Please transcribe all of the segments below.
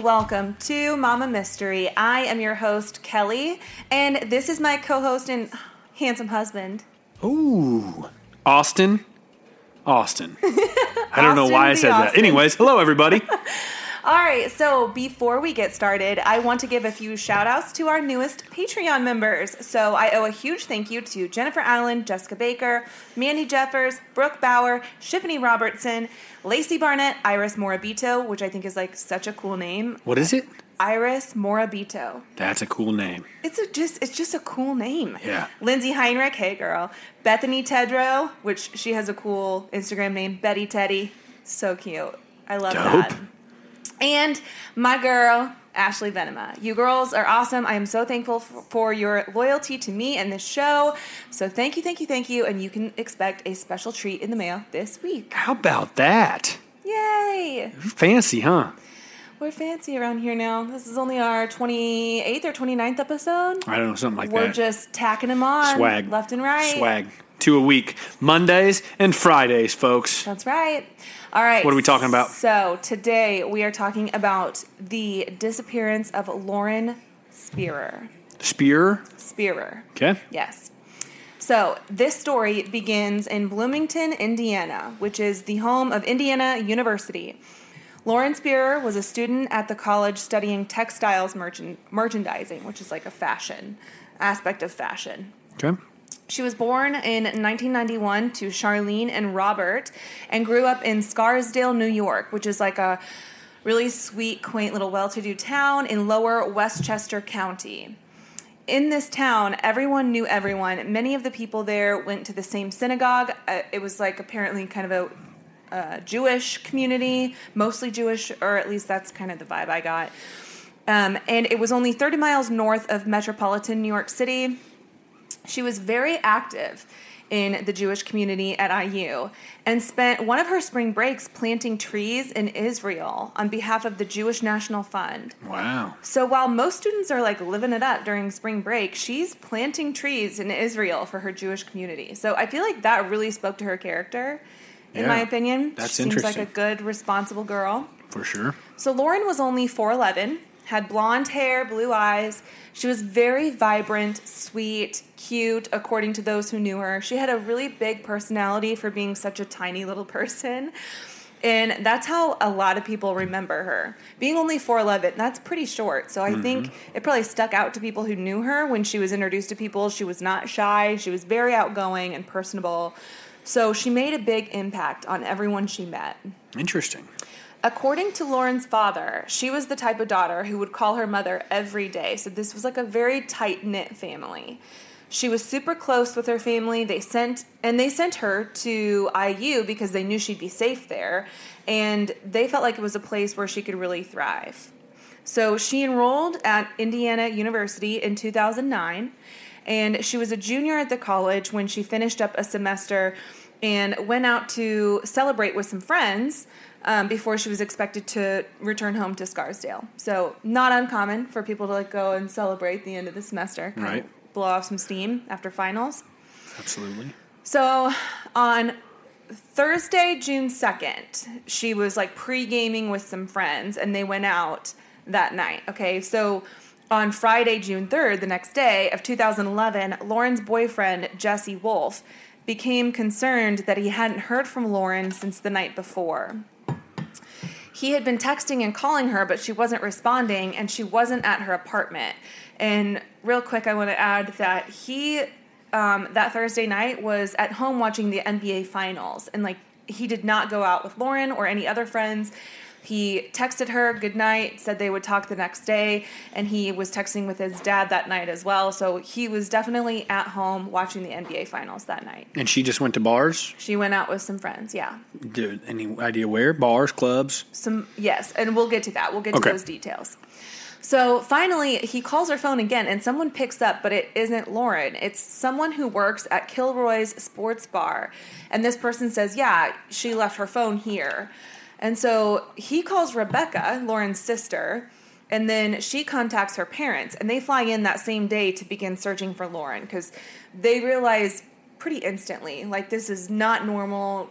welcome to Mama Mystery. I am your host, Kelly, and this is my co-host and handsome husband. Ooh, Austin. I don't know why I said that. Anyways, hello, everybody. All right, so before we get started, I want to give a few shout-outs to our newest Patreon members. So I owe a huge thank you to Jennifer Allen, Jessica Baker, Mandy Jeffers, Brooke Bauer, Tiffany Robertson, Lacey Barnett, Iris Morabito, which I think is like such a cool name. What is it? Iris Morabito. That's a cool name. It's just a cool name. Yeah. Lindsay Heinrich, hey girl. Bethany Tedrow, which she has a cool Instagram name, Betty Teddy. So cute. I love that. And my girl, Ashley Venema. You girls are awesome. I am so thankful for your loyalty to me and this show. So thank you. And you can expect a special treat in the mail this week. How about that? Yay. Fancy, huh? We're fancy around here now. This is only our 28th or 29th episode. I don't know, something like that. We're just tacking them on. Swag. Left and right. Swag. 2 a week. Mondays and Fridays, folks. That's right. All right. What are we talking about? So today we are talking about the disappearance of Lauren Spearer. Spearer. Okay. Yes. So this story begins in Bloomington, Indiana, which is the home of Indiana University. Lauren Spearer was a student at the college studying textiles merchandising, which is like a fashion aspect of fashion. Okay. She was born in 1991 to Charlene and Robert and grew up in Scarsdale, New York, which is like a really sweet, quaint little well-to-do town in lower Westchester County. In this town, everyone knew everyone. Many of the people there went to the same synagogue. It was like apparently kind of a Jewish community, mostly Jewish, or at least that's kind of the vibe I got. And it was only 30 miles north of metropolitan New York City. She was very active in the Jewish community at IU and spent one of her spring breaks planting trees in Israel on behalf of the Jewish National Fund. Wow. So while most students are like living it up during spring break, she's planting trees in Israel for her Jewish community. So I feel like that really spoke to her character, in my opinion. That's interesting. She seems like a good, responsible girl. For sure. So Lauren was only 4'11", had blonde hair, blue eyes. She was very vibrant, sweet, cute, according to those who knew her. She had a really big personality for being such a tiny little person. And that's how a lot of people remember her. Being only 4'11", that's pretty short. So I think it probably stuck out to people who knew her. When she was introduced to people, she was not shy. She was very outgoing and personable. So she made a big impact on everyone she met. Interesting. According to Lauren's father, she was the type of daughter who would call her mother every day. So this was like a very tight-knit family. She was super close with her family. They sent her to IU because they knew she'd be safe there. And they felt like it was a place where she could really thrive. So she enrolled at Indiana University in 2009. And she was a junior at the college when she finished up a semester and went out to celebrate with some friends before she was expected to return home to Scarsdale. So not uncommon for people to like go and celebrate the end of the semester. Right. Blow off some steam after finals. Absolutely. So on Thursday, June 2nd, she was like pre-gaming with some friends and they went out that night. Okay. So on Friday, June 3rd, the next day of 2011, Lauren's boyfriend, Jesse Wolf, became concerned that he hadn't heard from Lauren since the night before. He had been texting and calling her, but she wasn't responding, and she wasn't at her apartment. And real quick, I want to add that he, that Thursday night, was at home watching the NBA Finals. And, like, he did not go out with Lauren or any other friends. He texted her good night, said they would talk the next day, and he was texting with his dad that night as well. So he was definitely at home watching the NBA Finals that night. And she just went to bars? She went out with some friends, yeah. Dude, any idea where? Bars, clubs? Yes, and we'll get to that. We'll get to those details. So finally, he calls her phone again, and someone picks up, but it isn't Lauren. It's someone who works at Kilroy's Sports Bar. And this person says, yeah, she left her phone here. And so he calls Rebecca, Lauren's sister, and then she contacts her parents. And they fly in that same day to begin searching for Lauren because they realize pretty instantly, like, this is not normal.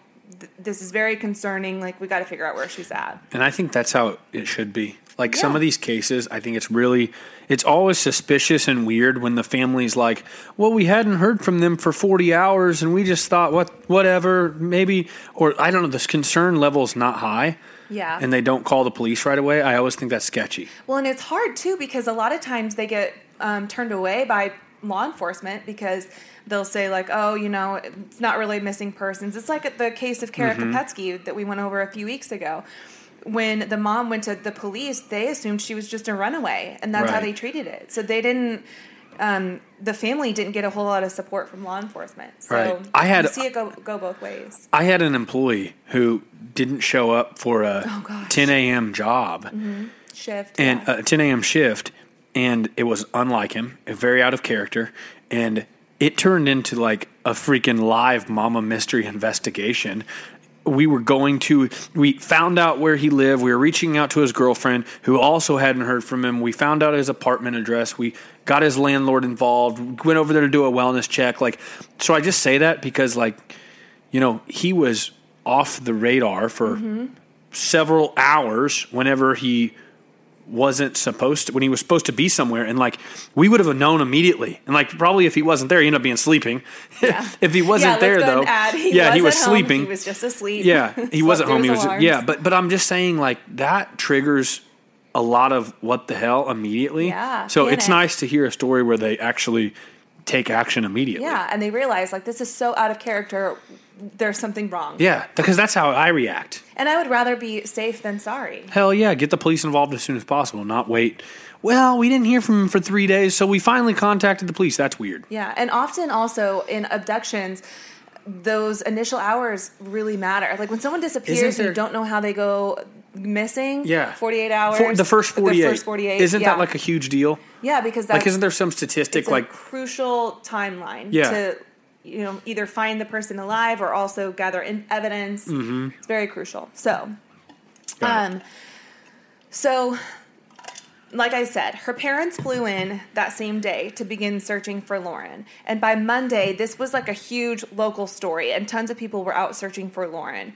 this is very concerning. Like, we got to figure out where she's at. And I think that's how it should be. Like, yeah. Some of these cases, I think it's always suspicious and weird when the family's like, well, we hadn't heard from them for 40 hours and we just thought, whatever, maybe, or I don't know, this concern level's not high. Yeah. And they don't call the police right away. I always think that's sketchy. Well, and it's hard too, because a lot of times they get turned away by law enforcement because they'll say like, oh, you know, it's not really missing persons. It's like the case of Kara Kopetsky that we went over a few weeks ago. When the mom went to the police, they assumed she was just a runaway, and that's how they treated it. So they didn't, the family didn't get a whole lot of support from law enforcement. So you see it go both ways. I had an employee who didn't show up for a 10 a.m. job. Shift. And a 10 a.m. shift. And it was unlike him, very out of character, and it turned into like a freaking live Mama Mystery investigation. We found out where he lived. We were reaching out to his girlfriend, who also hadn't heard from him. We found out his apartment address. We got his landlord involved, went over there to do a wellness check. Like, so I just say that because, like, you know, he was off the radar for several hours whenever he wasn't supposed to, when he was supposed to be somewhere, and like we would have known immediately. And like probably if he wasn't there, he ended up being sleeping. Yeah. If he wasn't there though, he was sleeping. He was just asleep. Yeah, he wasn't home. He was but I'm just saying like that triggers a lot of what the hell immediately. Yeah. So it's nice to hear a story where they actually take action immediately. Yeah, and they realize like this is so out of character. There's something wrong. Yeah, because that's how I react. And I would rather be safe than sorry. Hell yeah, get the police involved as soon as possible, not wait. Well, we didn't hear from him for 3 days, so we finally contacted the police. That's weird. Yeah, and often also in abductions, those initial hours really matter. Like when someone disappears and you don't know how they go missing, 48 hours. The first 48. Isn't that like a huge deal? Yeah, because that's... Like isn't there some statistic it's like... a crucial timeline to... you know, either find the person alive or also gather evidence. Mm-hmm. It's very crucial. So, so like I said, her parents flew in that same day to begin searching for Lauren. And by Monday, this was like a huge local story and tons of people were out searching for Lauren.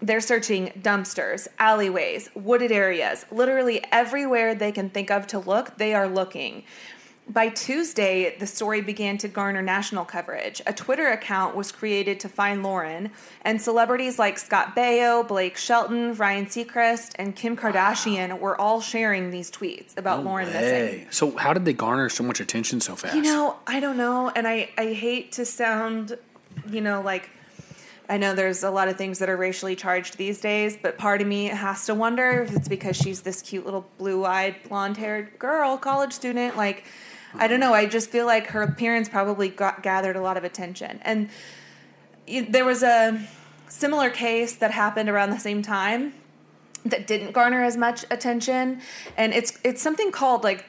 They're searching dumpsters, alleyways, wooded areas, literally everywhere they can think of to look, they are looking. By Tuesday, the story began to garner national coverage. A Twitter account was created to find Lauren, and celebrities like Scott Baio, Blake Shelton, Ryan Seacrest, and Kim Kardashian were all sharing these tweets about Lauren missing. So how did they garner so much attention so fast? You know, I don't know, and I hate to sound, you know, like... I know there's a lot of things that are racially charged these days, but part of me has to wonder if it's because she's this cute little blue-eyed, blonde-haired girl, college student, like... I don't know. I just feel like her appearance probably gathered a lot of attention. And there was a similar case that happened around the same time that didn't garner as much attention. And it's something called like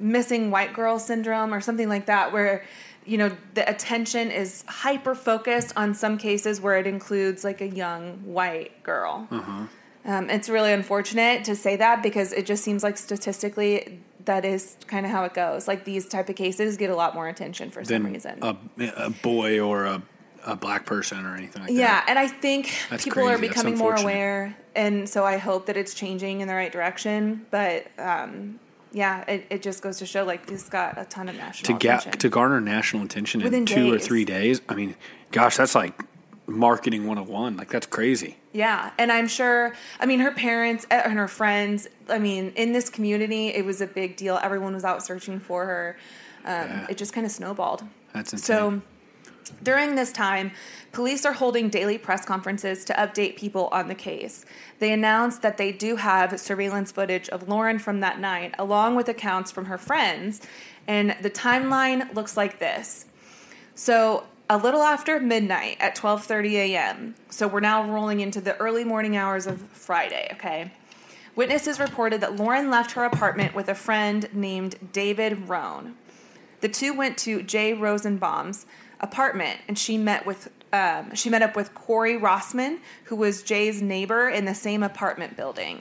missing white girl syndrome or something like that, where, you know, the attention is hyper-focused on some cases where it includes like a young white girl. Uh-huh. It's really unfortunate to say that because it just seems like statistically... that is kind of how it goes. Like these type of cases get a lot more attention for some reason. A boy or a black person or anything like that. Yeah, and I think people are becoming more aware, and so I hope that it's changing in the right direction. But it just goes to show like this got a ton of national attention. To garner national attention within 2 or 3 days. I mean, gosh, that's like marketing 101. Like that's crazy. Yeah, and I'm sure, I mean, her parents and her friends, I mean, in this community, it was a big deal. Everyone was out searching for her. It just kind of snowballed. That's insane. So during this time, police are holding daily press conferences to update people on the case. They announced that they do have surveillance footage of Lauren from that night, along with accounts from her friends, and the timeline looks like this. So... a little after midnight at 12:30 a.m. So we're now rolling into the early morning hours of Friday, okay? Witnesses reported that Lauren left her apartment with a friend named David Rohn. The two went to Jay Rosenbaum's apartment, and she met up with Corey Rossman, who was Jay's neighbor in the same apartment building.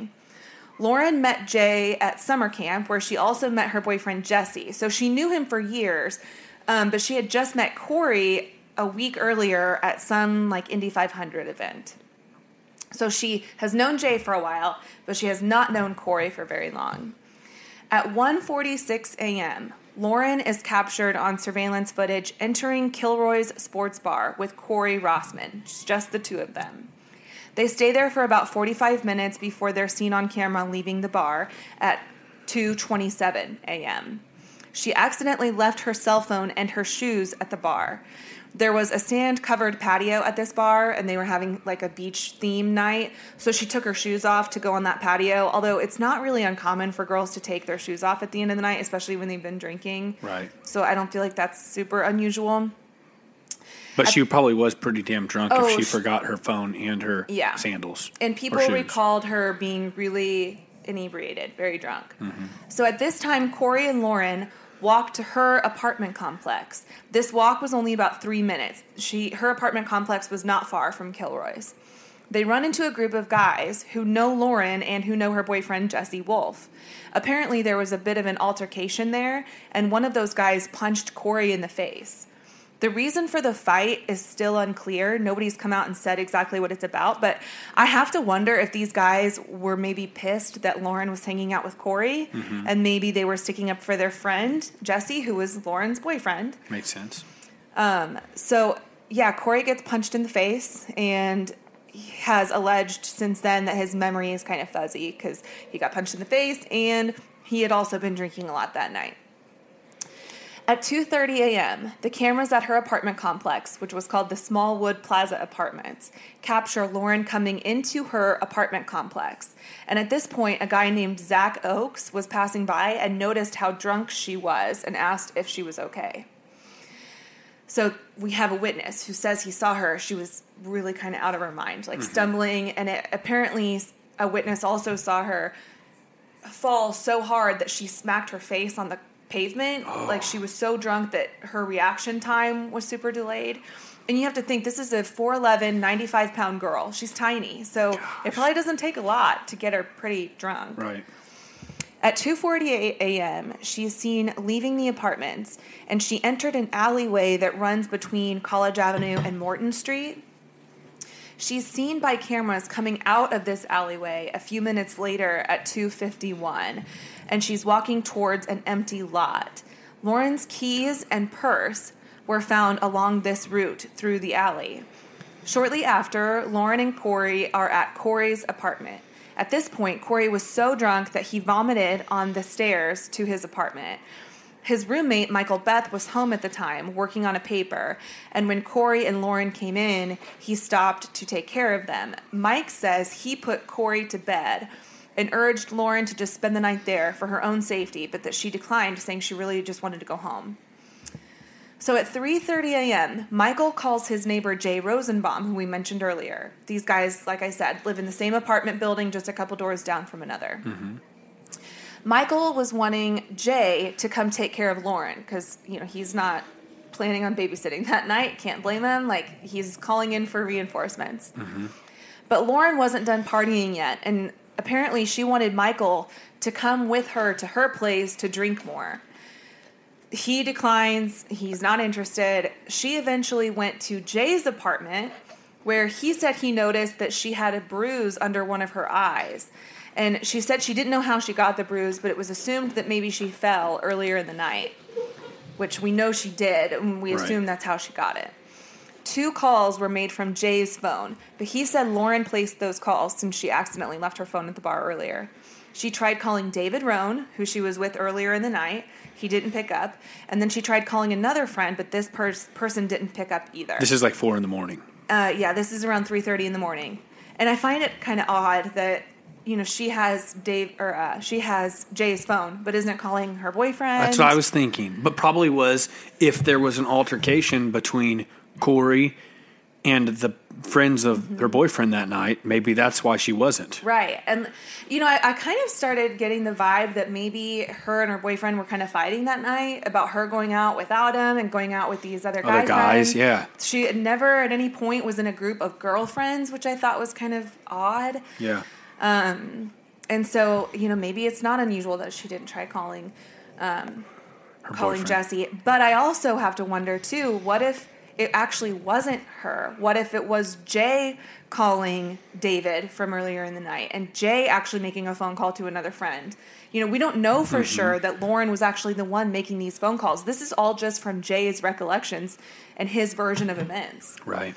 Lauren met Jay at summer camp, where she also met her boyfriend Jesse. So she knew him for years, but she had just met Corey a week earlier at some like Indy 500 event. So she has known Jay for a while, but she has not known Corey for very long. At 1:46 a.m., Lauren is captured on surveillance footage entering Kilroy's Sports Bar with Corey Rossman. It's just the two of them. They stay there for about 45 minutes before they're seen on camera leaving the bar at 2:27 a.m. She accidentally left her cell phone and her shoes at the bar. There was a sand-covered patio at this bar, and they were having like a beach theme night. So she took her shoes off to go on that patio, although it's not really uncommon for girls to take their shoes off at the end of the night, especially when they've been drinking. Right. So I don't feel like that's super unusual. But she probably was pretty damn drunk if she forgot her phone and her sandals. And people recalled her being really inebriated, very drunk. Mm-hmm. So at this time, Corey and Lauren walked to her apartment complex. This walk was only about 3 minutes. Her apartment complex was not far from Kilroy's. They run into a group of guys who know Lauren and who know her boyfriend, Jesse Wolf. Apparently, there was a bit of an altercation there, and one of those guys punched Corey in the face. The reason for the fight is still unclear. Nobody's come out and said exactly what it's about, but I have to wonder if these guys were maybe pissed that Lauren was hanging out with Corey, mm-hmm. and maybe they were sticking up for their friend, Jesse, who was Lauren's boyfriend. Makes sense. Corey gets punched in the face, and he has alleged since then that his memory is kind of fuzzy because he got punched in the face, and he had also been drinking a lot that night. At 2:30 a.m., the cameras at her apartment complex, which was called the Smallwood Plaza Apartments, capture Lauren coming into her apartment complex. And at this point, a guy named Zach Oaks was passing by and noticed how drunk she was and asked if she was okay. So we have a witness who says he saw her. She was really kind of out of her mind, like mm-hmm. stumbling. And apparently a witness also saw her fall so hard that she smacked her face on the pavement. Like she was so drunk that her reaction time was super delayed. And you have to think, this is a 4'11", 95 pound girl. She's tiny. So it probably doesn't take a lot to get her pretty drunk. Right. At 2:48 a.m., she's seen leaving the apartments, and she entered an alleyway that runs between College Avenue and Morton Street. She's seen by cameras coming out of this alleyway a few minutes later at 2:51, and she's walking towards an empty lot. Lauren's keys and purse were found along this route through the alley. Shortly after, Lauren and Corey are at Corey's apartment. At this point, Corey was so drunk that he vomited on the stairs to his apartment. His roommate, Michael Beth, was home at the time working on a paper, and when Corey and Lauren came in, he stopped to take care of them. Mike says he put Corey to bed and urged Lauren to just spend the night there for her own safety, but that she declined, saying she really just wanted to go home. So at 3:30 a.m., Michael calls his neighbor Jay Rosenbaum, who we mentioned earlier. These guys, like I said, live in the same apartment building just a couple doors down from another. Mm-hmm. Michael was wanting Jay to come take care of Lauren because, he's not planning on babysitting that night. Can't blame him. Like, he's calling in for reinforcements. Mm-hmm. But Lauren wasn't done partying yet, and apparently she wanted Michael to come with her to her place to drink more. He declines. He's not interested. She eventually went to Jay's apartment where he said he noticed that she had a bruise under one of her eyes. And she said she didn't know how she got the bruise, but it was assumed that maybe she fell earlier in the night, which we know she did, and we assume that's how she got it. 2 calls were made from Jay's phone, but he said Lauren placed those calls since she accidentally left her phone at the bar earlier. She tried calling David Rohn, who she was with earlier in the night. He didn't pick up. And then she tried calling another friend, but this person didn't pick up either. This is like 4 in the morning. This is around 3:30 in the morning. And I find it kind of odd that she has Jay's phone, but isn't calling her boyfriend. That's what I was thinking. But probably was if there was an altercation between Corey and the friends of mm-hmm. her boyfriend that night. Maybe that's why she wasn't. Right. And, I kind of started getting the vibe that maybe her and her boyfriend were kind of fighting that night about her going out without him and going out with these other guys. Yeah. She had never at any point was in a group of girlfriends, which I thought was kind of odd. Yeah. And so, maybe it's not unusual that she didn't try calling Jesse. But I also have to wonder, too, what if it actually wasn't her? What if it was Jay calling David from earlier in the night and Jay actually making a phone call to another friend? You know, we don't know for sure that Lauren was actually the one making these phone calls. This is all just from Jay's recollections and his version of events. Right.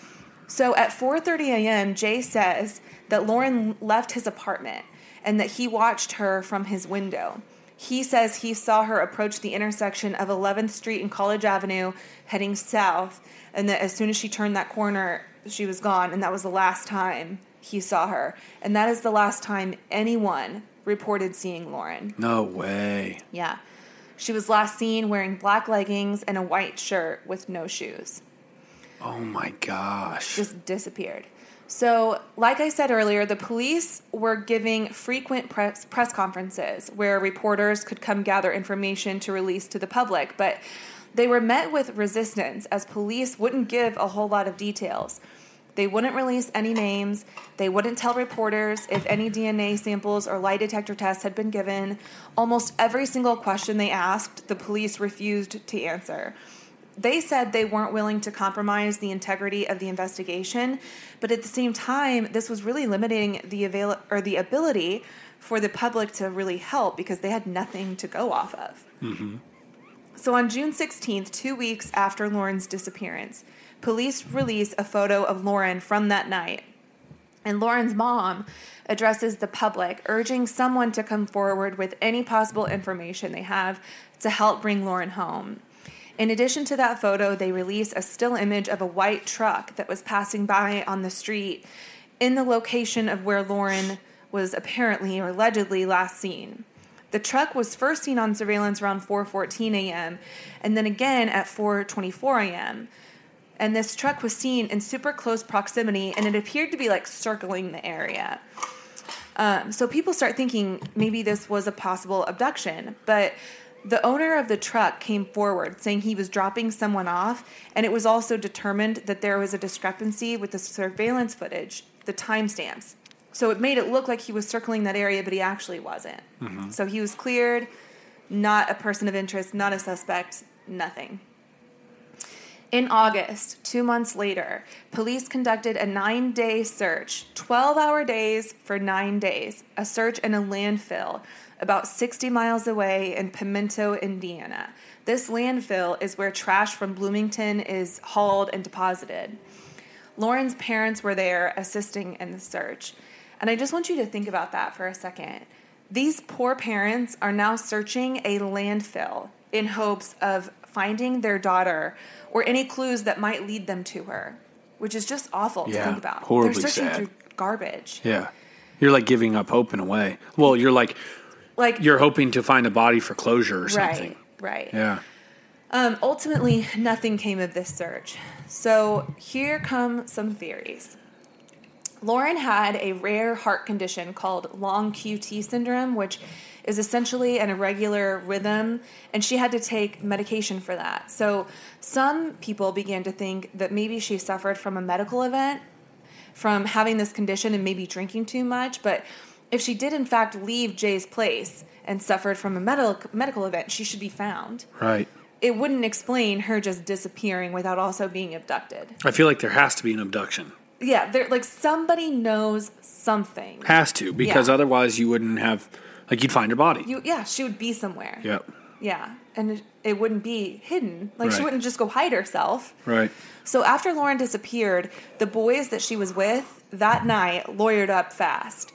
So at 4:30 a.m., Jay says that Lauren left his apartment and that he watched her from his window. He says he saw her approach the intersection of 11th Street and College Avenue heading south, and that as soon as she turned that corner, she was gone, and that was the last time he saw her. And that is the last time anyone reported seeing Lauren. No way. Yeah. She was last seen wearing black leggings and a white shirt with no shoes. Oh, my gosh. Just disappeared. So, like I said earlier, the police were giving frequent press conferences where reporters could come gather information to release to the public, but they were met with resistance as police wouldn't give a whole lot of details. They wouldn't release any names. They wouldn't tell reporters if any DNA samples or lie detector tests had been given. Almost every single question they asked, the police refused to answer. They said they weren't willing to compromise the integrity of the investigation, but at the same time, this was really limiting the ability for the public to really help because they had nothing to go off of. Mm-hmm. So on June 16th, 2 weeks after Lauren's disappearance, police released a photo of Lauren from that night, and Lauren's mom addresses the public, urging someone to come forward with any possible information they have to help bring Lauren home. In addition to that photo, they released a still image of a white truck that was passing by on the street in the location of where Lauren was apparently or allegedly last seen. The truck was first seen on surveillance around 4:14 a.m. and then again at 4:24 a.m. And this truck was seen in super close proximity, and it appeared to be like circling the area. So people start thinking maybe this was a possible abduction, but the owner of the truck came forward saying he was dropping someone off, and it was also determined that there was a discrepancy with the surveillance footage, the timestamps. So it made it look like he was circling that area, but he actually wasn't. Mm-hmm. So he was cleared, not a person of interest, not a suspect, nothing. In August, 2 months later, police conducted a 9-day search, 12-hour days for 9 days, a search in a landfill about 60 miles away in Pimento, Indiana. This landfill is where trash from Bloomington is hauled and deposited. Lauren's parents were there assisting in the search. And I just want you to think about that for a second. These poor parents are now searching a landfill in hopes of finding their daughter or any clues that might lead them to her, which is just awful to think about. Horribly sad. They're searching through garbage. Yeah. You're like giving up hope in a way. Well, you're like you're hoping to find a body for closure or something. Right. Yeah. Ultimately, nothing came of this search. So here come some theories. Lauren had a rare heart condition called long QT syndrome, which is essentially an irregular rhythm, and she had to take medication for that. So some people began to think that maybe she suffered from a medical event, from having this condition and maybe drinking too much, but if she did, in fact, leave Jay's place and suffered from a medical event, she should be found. Right. It wouldn't explain her just disappearing without also being abducted. I feel like there has to be an abduction. Yeah, like somebody knows something. Has to, because otherwise you wouldn't have, like you'd find her body. She would be somewhere. Yep. Yeah, and it wouldn't be hidden. Like, she wouldn't just go hide herself. Right. So after Lauren disappeared, the boys that she was with that night lawyered up fast.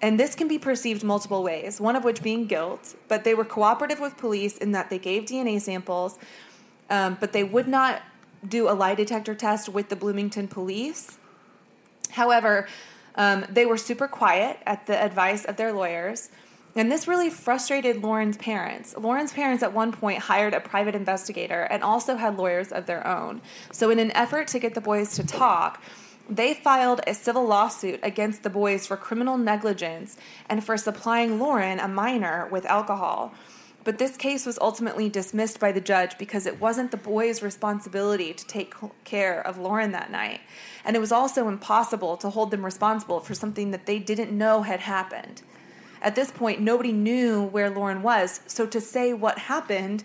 And this can be perceived multiple ways, one of which being guilt, but they were cooperative with police in that they gave DNA samples, but they would not do a lie detector test with the Bloomington police. However, they were super quiet at the advice of their lawyers, and this really frustrated Lauren's parents. Lauren's parents at one point hired a private investigator and also had lawyers of their own. So in an effort to get the boys to talk, they filed a civil lawsuit against the boys for criminal negligence and for supplying Lauren, a minor, with alcohol. But this case was ultimately dismissed by the judge because it wasn't the boys' responsibility to take care of Lauren that night. And it was also impossible to hold them responsible for something that they didn't know had happened. At this point, nobody knew where Lauren was, so to say what happened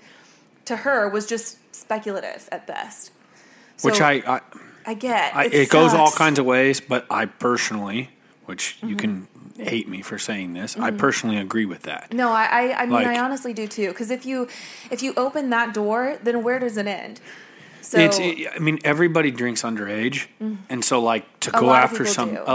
to her was just speculative at best. So which I get. It goes all kinds of ways, but I personally, which you can hate me for saying this, I personally agree with that. No, I mean, like, I honestly do too. Because if you open that door, then where does it end? So I mean, everybody drinks underage, and so like to go after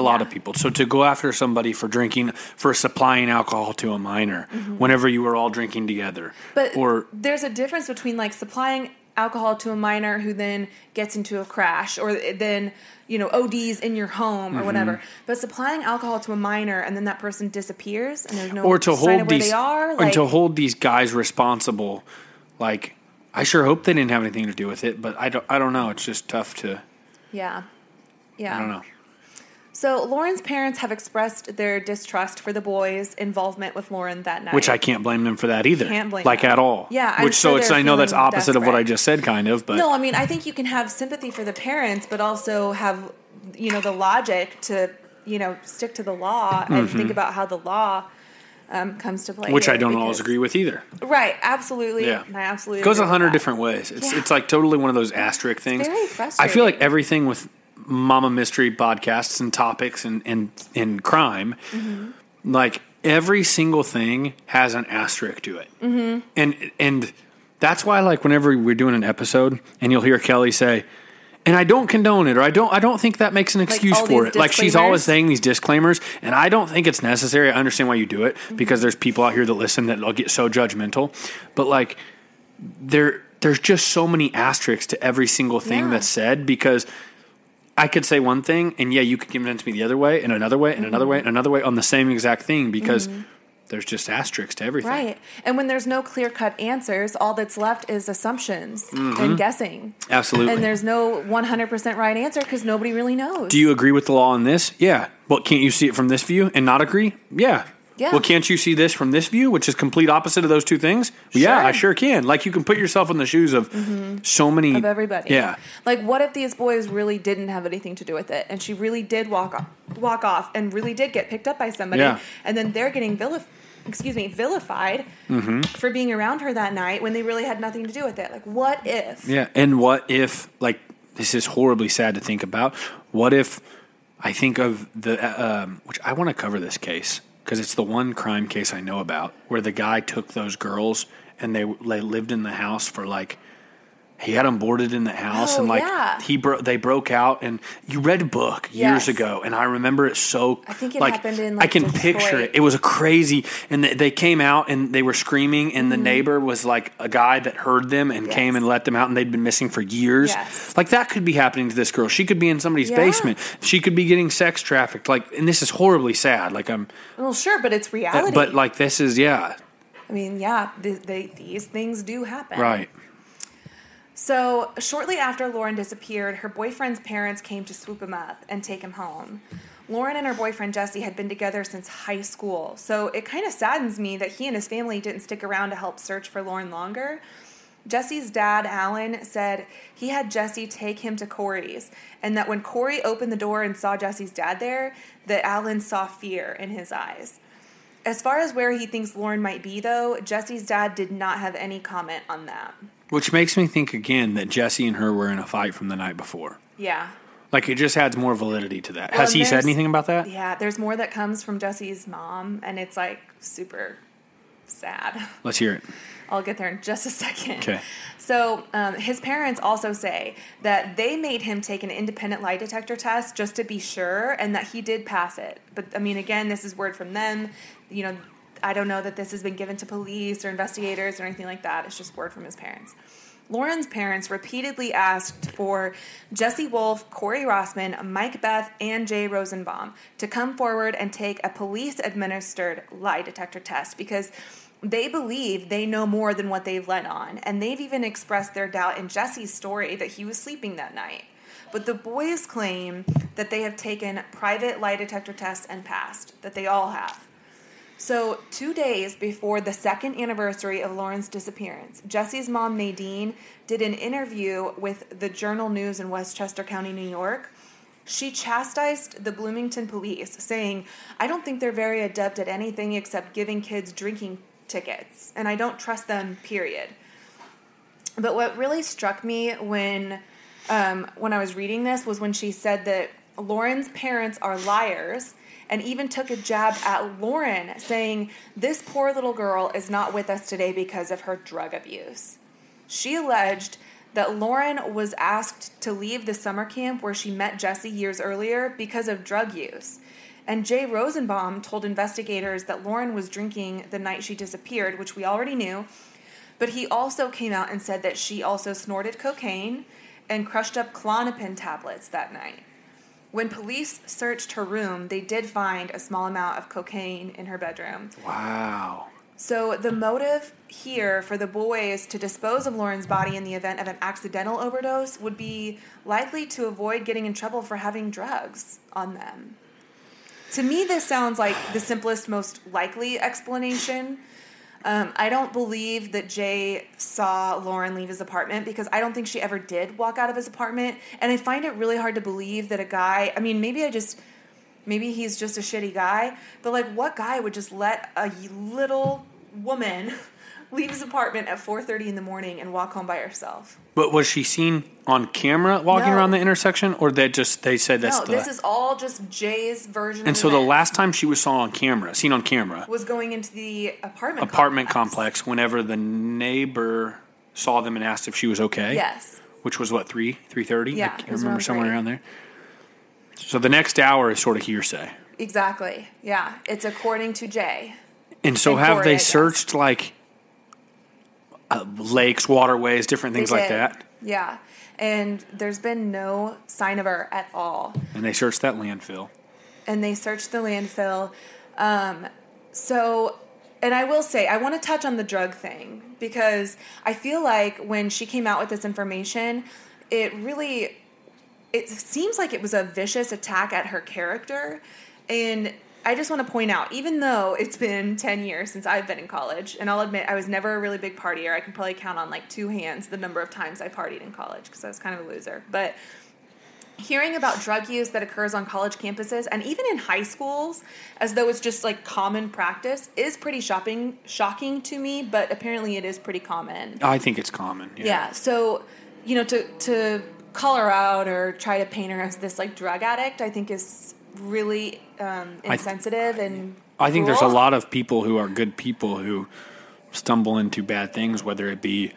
lot of people. So to go after somebody for drinking, for supplying alcohol to a minor, whenever you were all drinking together, but there's a difference between like supplying alcohol to a minor who then gets into a crash, or then ODs in your home or whatever. But supplying alcohol to a minor and then that person disappears and there's no sign of where they are, like, or to hold these guys responsible, like. I sure hope they didn't have anything to do with it, but I don't know. It's just tough to... Yeah. I don't know. So Lauren's parents have expressed their distrust for the boys' involvement with Lauren that night. Which I can't blame them for that either. Can't blame them. At all. Yeah. I know that's opposite of what I just said, kind of, but... No, I mean, I think you can have sympathy for the parents, but also have, the logic to, stick to the law and think about how the law... comes to play. Which I don't always agree with either. Right, absolutely. Yeah. I absolutely agree. It goes 100 different ways. It's like totally one of those asterisk things. It's very frustrating. I feel like everything with Mama Mystery podcasts and topics and crime, like every single thing has an asterisk to it. And that's why, like, whenever we're doing an episode and you'll hear Kelly say, and I don't condone it, or I don't think that makes an excuse for it. Like, she's always saying these disclaimers, and I don't think it's necessary. I understand why you do it, because there's people out here that listen that'll get so judgmental. But, like, there's just so many asterisks to every single thing that's said, because I could say one thing, and, you could convince me the other way, and another way, and another way, and another way on the same exact thing, because... There's just asterisks to everything. Right. And when there's no clear-cut answers, all that's left is assumptions and guessing. Absolutely. And there's no 100% right answer because nobody really knows. Do you agree with the law on this? Yeah. Well, can't you see it from this view and not agree? Yeah. Well, can't you see this from this view, which is complete opposite of those two things? Sure. Yeah, I sure can. Like, you can put yourself in the shoes of so many... Of everybody. Yeah. Like, what if these boys really didn't have anything to do with it, and she really did walk off and really did get picked up by somebody, and then they're getting vilified for being around her that night when they really had nothing to do with it? Like, what if? Yeah, and what if, like, this is horribly sad to think about, what if I think of the... which I want to cover this case... Because it's the one crime case I know about where the guy took those girls and they lived in the house for like he had them boarded in the house they broke out, and you read a book years ago, and I remember it so I think it happened in I can Detroit. Picture it. It was a crazy, and they came out and they were screaming, and the neighbor was like a guy that heard them and came and let them out, and they'd been missing for years. Like, that could be happening to this girl. She could be in somebody's basement. She could be getting sex trafficked. Like, and this is horribly sad. Like, I'm well, sure, but it's reality. But like, this is I mean, these things do happen, right? So, shortly after Lauren disappeared, her boyfriend's parents came to swoop him up and take him home. Lauren and her boyfriend, Jesse, had been together since high school, so it kind of saddens me that he and his family didn't stick around to help search for Lauren longer. Jesse's dad, Alan, said he had Jesse take him to Corey's, and that when Corey opened the door and saw Jesse's dad there, that Alan saw fear in his eyes. As far as where he thinks Lauren might be, though, Jesse's dad did not have any comment on that. Which makes me think, again, that Jesse and her were in a fight from the night before. Yeah. Like, it just adds more validity to that. Well, has he said anything about that? Yeah, there's more that comes from Jesse's mom, and it's, like, super sad. Let's hear it. I'll get there in just a second. Okay. So, his parents also say that they made him take an independent lie detector test just to be sure, and that he did pass it. But, I mean, again, this is word from them, I don't know that this has been given to police or investigators or anything like that. It's just word from his parents. Lauren's parents repeatedly asked for Jesse Wolf, Corey Rossman, Mike Beth, and Jay Rosenbaum to come forward and take a police-administered lie detector test because they believe they know more than what they've let on, and they've even expressed their doubt in Jesse's story that he was sleeping that night. But the boys claim that they have taken private lie detector tests and passed, that they all have. So 2 days before the second anniversary of Lauren's disappearance, Jesse's mom, Nadine, did an interview with the Journal News in Westchester County, New York. She chastised the Bloomington police, saying, "I don't think they're very adept at anything except giving kids drinking tickets, and I don't trust them, period." But what really struck me when when I was reading this was when she said that Lauren's parents are liars and even took a jab at Lauren, saying, "This poor little girl is not with us today because of her drug abuse." She alleged that Lauren was asked to leave the summer camp where she met Jesse years earlier because of drug use. And Jay Rosenbaum told investigators that Lauren was drinking the night she disappeared, which we already knew, but he also came out and said that she also snorted cocaine and crushed up Klonopin tablets that night. When police searched her room, they did find a small amount of cocaine in her bedroom. Wow. So the motive here for the boys to dispose of Lauren's body in the event of an accidental overdose would be likely to avoid getting in trouble for having drugs on them. To me, this sounds like the simplest, most likely explanation. I don't believe that Jay saw Lauren leave his apartment because I don't think she ever did walk out of his apartment. And I find it really hard to believe that a guy, I mean, maybe he's just a shitty guy, but like what guy would just let a little woman leave his apartment at 4:30 in the morning and walk home by herself? But was she seen on camera walking around the intersection, or they said that's this is all just Jay's version of it. And so the last time she was seen on camera, was going into the apartment complex whenever the neighbor saw them and asked if she was okay. Yes. Which was what, 3:30? Yeah, I can't remember, somewhere around there. So the next hour is sort of hearsay. Exactly. Yeah, it's according to Jay. And so have they searched like lakes, waterways, different things like that? Yeah. And there's been no sign of her at all. And they searched that landfill. And I will say, I want to touch on the drug thing because I feel like when she came out with this information, it seems like it was a vicious attack at her character. And I just want to point out, even though it's been 10 years since I've been in college, and I'll admit I was never a really big partier. I can probably count on like two hands the number of times I partied in college because I was kind of a loser. But hearing about drug use that occurs on college campuses and even in high schools, as though it's just like common practice, is pretty shocking to me, but apparently it is pretty common. I think it's common. Yeah. So, you know, to call her out or try to paint her as this like drug addict, I think is really insensitive and I think there's a lot of people who are good people who stumble into bad things, whether it be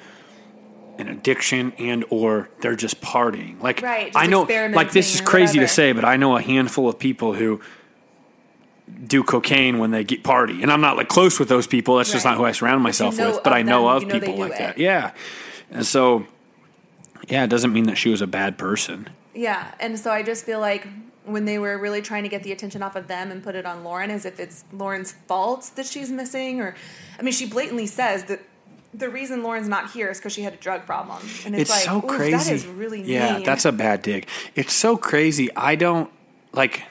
an addiction and or they're just partying. Like right, just I know, like this is crazy to say, but I know a handful of people who do cocaine when they get party, and I'm not like close with those people. That's just not who I surround myself with. But I know of people like that. Yeah, and so it doesn't mean that she was a bad person. Yeah, and so I just feel like when they were really trying to get the attention off of them and put it on Lauren as if it's Lauren's fault that she's missing. Or, I mean, she blatantly says that the reason Lauren's not here is because she had a drug problem. And it's like, so crazy. That is really mean. Yeah, that's a bad dig. It's so crazy. I don't, like,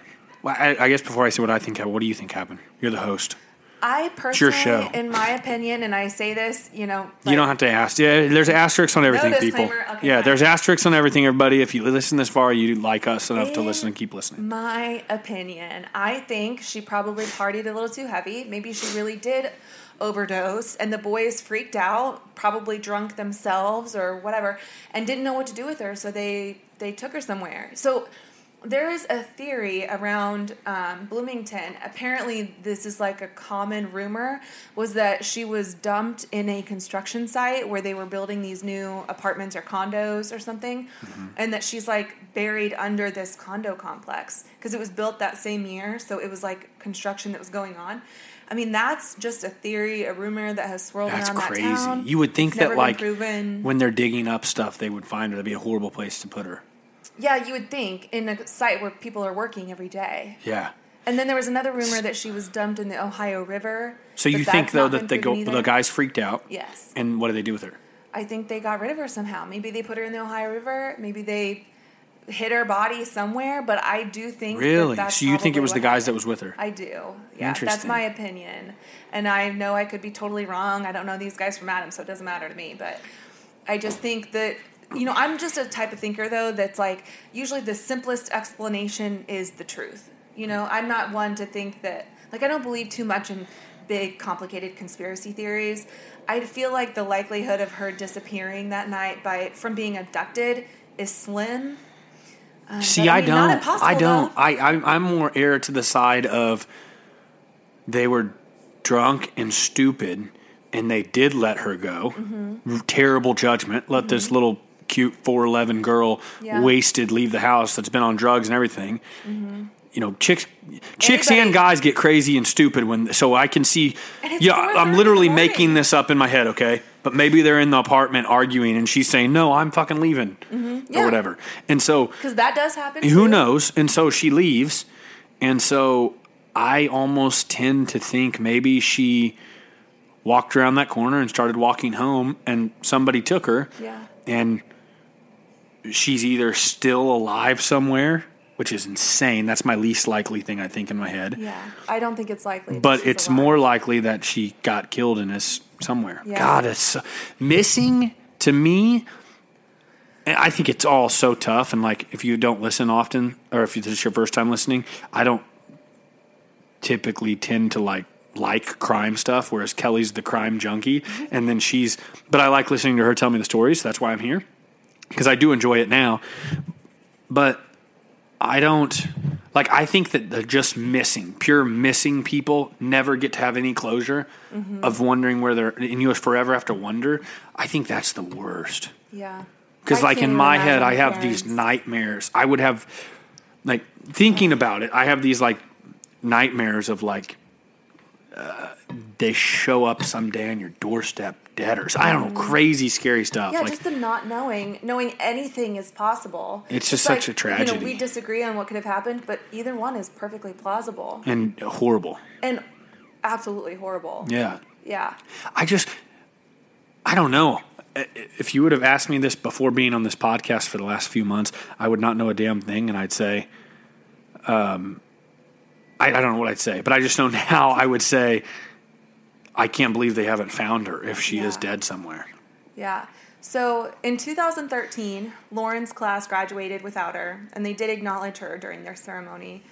well, I guess before I say what I think happened, what do you think happened? You're the host. I personally, it's your show. In my opinion, and I say this, you know. Like, you don't have to ask. Yeah, there's asterisks on everything, people. Okay, yeah, there's asterisks on everything, everybody. If you listen this far, you like us enough to listen and keep listening. My opinion, I think she probably partied a little too heavy. Maybe she really did overdose, and the boys freaked out, probably drunk themselves or whatever, and didn't know what to do with her, so they took her somewhere. So there is a theory around Bloomington. Apparently, this is like a common rumor, was that she was dumped in a construction site where they were building these new apartments or condos or something, and that she's like buried under this condo complex because it was built that same year, so it was like construction that was going on. I mean, that's just a theory, a rumor that has swirled around that town. That's crazy. You would think that like when they're digging up stuff, they would find her. That'd be a horrible place to put her. Yeah, you would think, in a site where people are working every day. Yeah. And then there was another rumor that she was dumped in the Ohio River. So you think, though, that the guys freaked out? Yes. And what did they do with her? I think they got rid of her somehow. Maybe they put her in the Ohio River. Maybe they hid her body somewhere. But I do think that's so you think it was the guys that was with her? I do. Yeah, that's my opinion. And I know I could be totally wrong. I don't know these guys from Adam, so it doesn't matter to me. But I just think that... You know, I'm just a type of thinker, though, that's like usually the simplest explanation is the truth. You know, I'm not one to think that, like, I don't believe too much in big, complicated conspiracy theories. I feel like the likelihood of her disappearing that night from being abducted is slim. See, I don't. I don't. I'm more err to the side of they were drunk and stupid, and they did let her go. Mm-hmm. Terrible judgment. Let this little cute 4'11" girl wasted leave the house that's been on drugs and everything. Mm-hmm. You know, chicks and guys get crazy and stupid when. So I can see. Yeah, I'm literally making this up in my head. Okay. But maybe they're in the apartment arguing, and she's saying, "No, I'm fucking leaving," or whatever. And so, because that does happen. Who knows? And so she leaves, and so I almost tend to think maybe she walked around that corner and started walking home, and somebody took her. Yeah. And she's either still alive somewhere, which is insane. That's my least likely thing I think in my head. Yeah, I don't think it's likely. But it's alive. More likely that she got killed in this. Somewhere. Yeah. God, it's so, missing to me. I think it's all so tough. And like, if you don't listen often, or if this is your first time listening, I don't typically tend to like crime stuff. Whereas Kelly's the crime junkie. Mm-hmm. And then but I like listening to her tell me the stories. So that's why I'm here. Cause I do enjoy it now, but I don't I think that they're just pure missing people never get to have any closure of wondering where they're, and you forever have to wonder. I think that's the worst. Yeah. Because in my head, I have these nightmares. I would have thinking about it, I have these nightmares of they show up someday on your doorstep dead or I don't know, crazy scary stuff. Yeah, just the not knowing anything is possible. It's just such a tragedy. We disagree on what could have happened, but either one is perfectly plausible. And horrible. And absolutely horrible. Yeah. Yeah. I don't know. If you would have asked me this before being on this podcast for the last few months, I would not know a damn thing, and I'd say, I don't know what I'd say, but I just know now I would say I can't believe they haven't found her if she is dead somewhere. Yeah. So in 2013, Lauren's class graduated without her, and they did acknowledge her during their ceremony.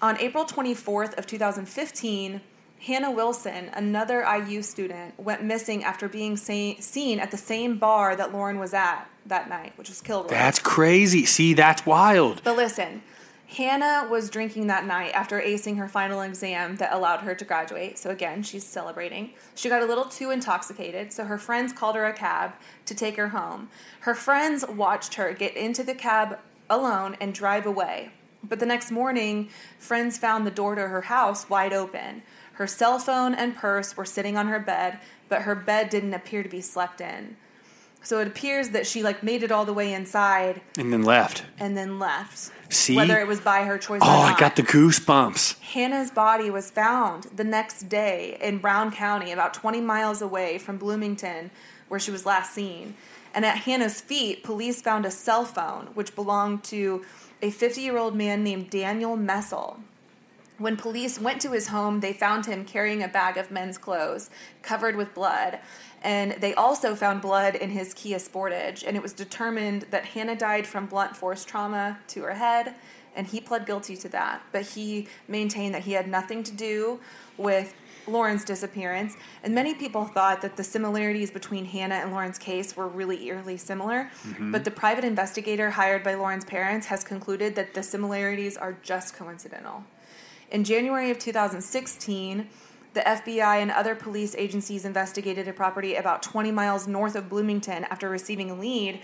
On April 24th of 2015, Hannah Wilson, another IU student, went missing after being seen at the same bar that Lauren was at that night, which was Kilroy. That's crazy. See, that's wild. But listen, Hannah was drinking that night after acing her final exam that allowed her to graduate. So again, she's celebrating. She got a little too intoxicated, so her friends called her a cab to take her home. Her friends watched her get into the cab alone and drive away. But the next morning, friends found the door to her house wide open. Her cell phone and purse were sitting on her bed, but her bed didn't appear to be slept in. So it appears that she made it all the way inside. And then left. See? Whether it was by her choice or not. Oh, I got the goosebumps. Hannah's body was found the next day in Brown County, about 20 miles away from Bloomington, where she was last seen. And at Hannah's feet, police found a cell phone, which belonged to a 50-year-old man named Daniel Messel. When police went to his home, they found him carrying a bag of men's clothes covered with blood. And they also found blood in his Kia Sportage. And it was determined that Hannah died from blunt force trauma to her head. And he pled guilty to that. But he maintained that he had nothing to do with Lauren's disappearance. And many people thought that the similarities between Hannah and Lauren's case were really eerily similar. Mm-hmm. But the private investigator hired by Lauren's parents has concluded that the similarities are just coincidental. In January of 2016... the FBI and other police agencies investigated a property about 20 miles north of Bloomington after receiving a lead,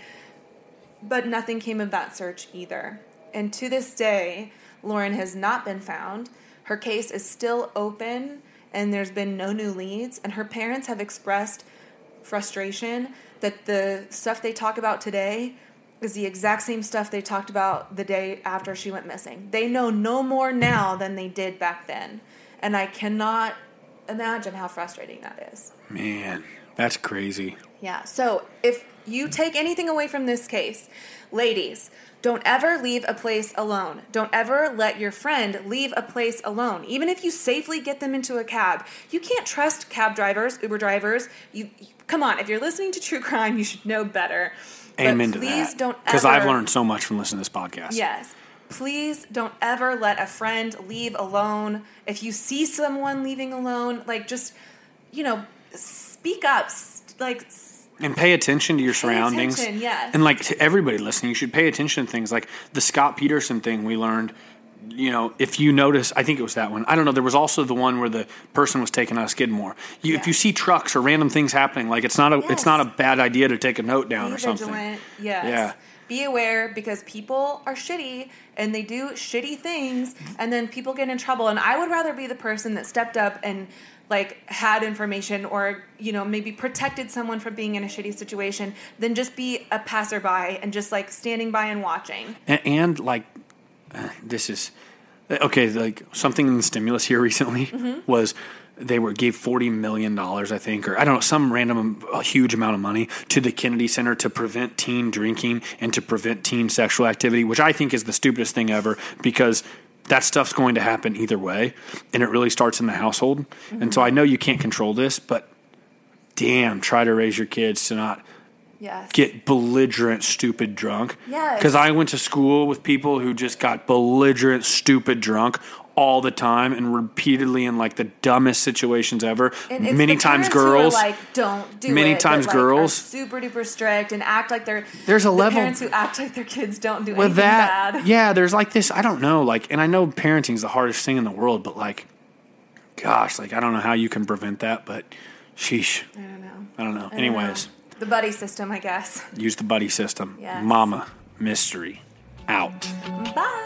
but nothing came of that search either. And to this day, Lauren has not been found. Her case is still open, and there's been no new leads. And her parents have expressed frustration that the stuff they talk about today is the exact same stuff they talked about the day after she went missing. They know no more now than they did back then. And I cannot imagine how frustrating that is. Man, that's crazy. Yeah. So if you take anything away from this case, ladies, don't ever leave a place alone. Don't ever let your friend leave a place alone. Even if you safely get them into a cab, you can't trust cab drivers, Uber drivers. You come on, if you're listening to true crime, you should know better. Amen to that. Please don't ever. Because I've learned so much from listening to this podcast. Yes. Please don't ever let a friend leave alone. If you see someone leaving alone, just, speak up. And pay attention to your surroundings. Yes. And like to everybody listening, you should pay attention to things like the Scott Peterson thing we learned. You know, if you notice, I think it was that one. I don't know. There was also the one where the person was taken out of Skidmore. Yeah. If you see trucks or random things happening, like it's not a bad idea to take a note down or something. Vigilant. Yes. Yeah. Be aware, because people are shitty and they do shitty things, and then people get in trouble. And I would rather be the person that stepped up and like had information, or you know, maybe protected someone from being in a shitty situation, than just be a passerby and just like standing by and watching. And like this is okay. Like something in the stimulus here recently was they gave $40 million, I think, or I don't know, some random huge amount of money to the Kennedy Center to prevent teen drinking and to prevent teen sexual activity, which I think is the stupidest thing ever, because that stuff's going to happen either way, and it really starts in the household. Mm-hmm. And so I know you can't control this, but damn, try to raise your kids to not get belligerent, stupid drunk. Yes. Because I went to school with people who just got belligerent, stupid drunk all the time and repeatedly in like the dumbest situations ever. Many times girls are like, don't do it. Many times girls are super duper strict and act like they're there's a level parents who act like their kids don't do anything bad. Yeah, there's like this, I don't know, like, and I know parenting is the hardest thing in the world, but like, gosh, like I don't know how you can prevent that, but sheesh. I don't know. Anyways. The buddy system, I guess. Use the buddy system. Yes. Mama mystery out. Bye.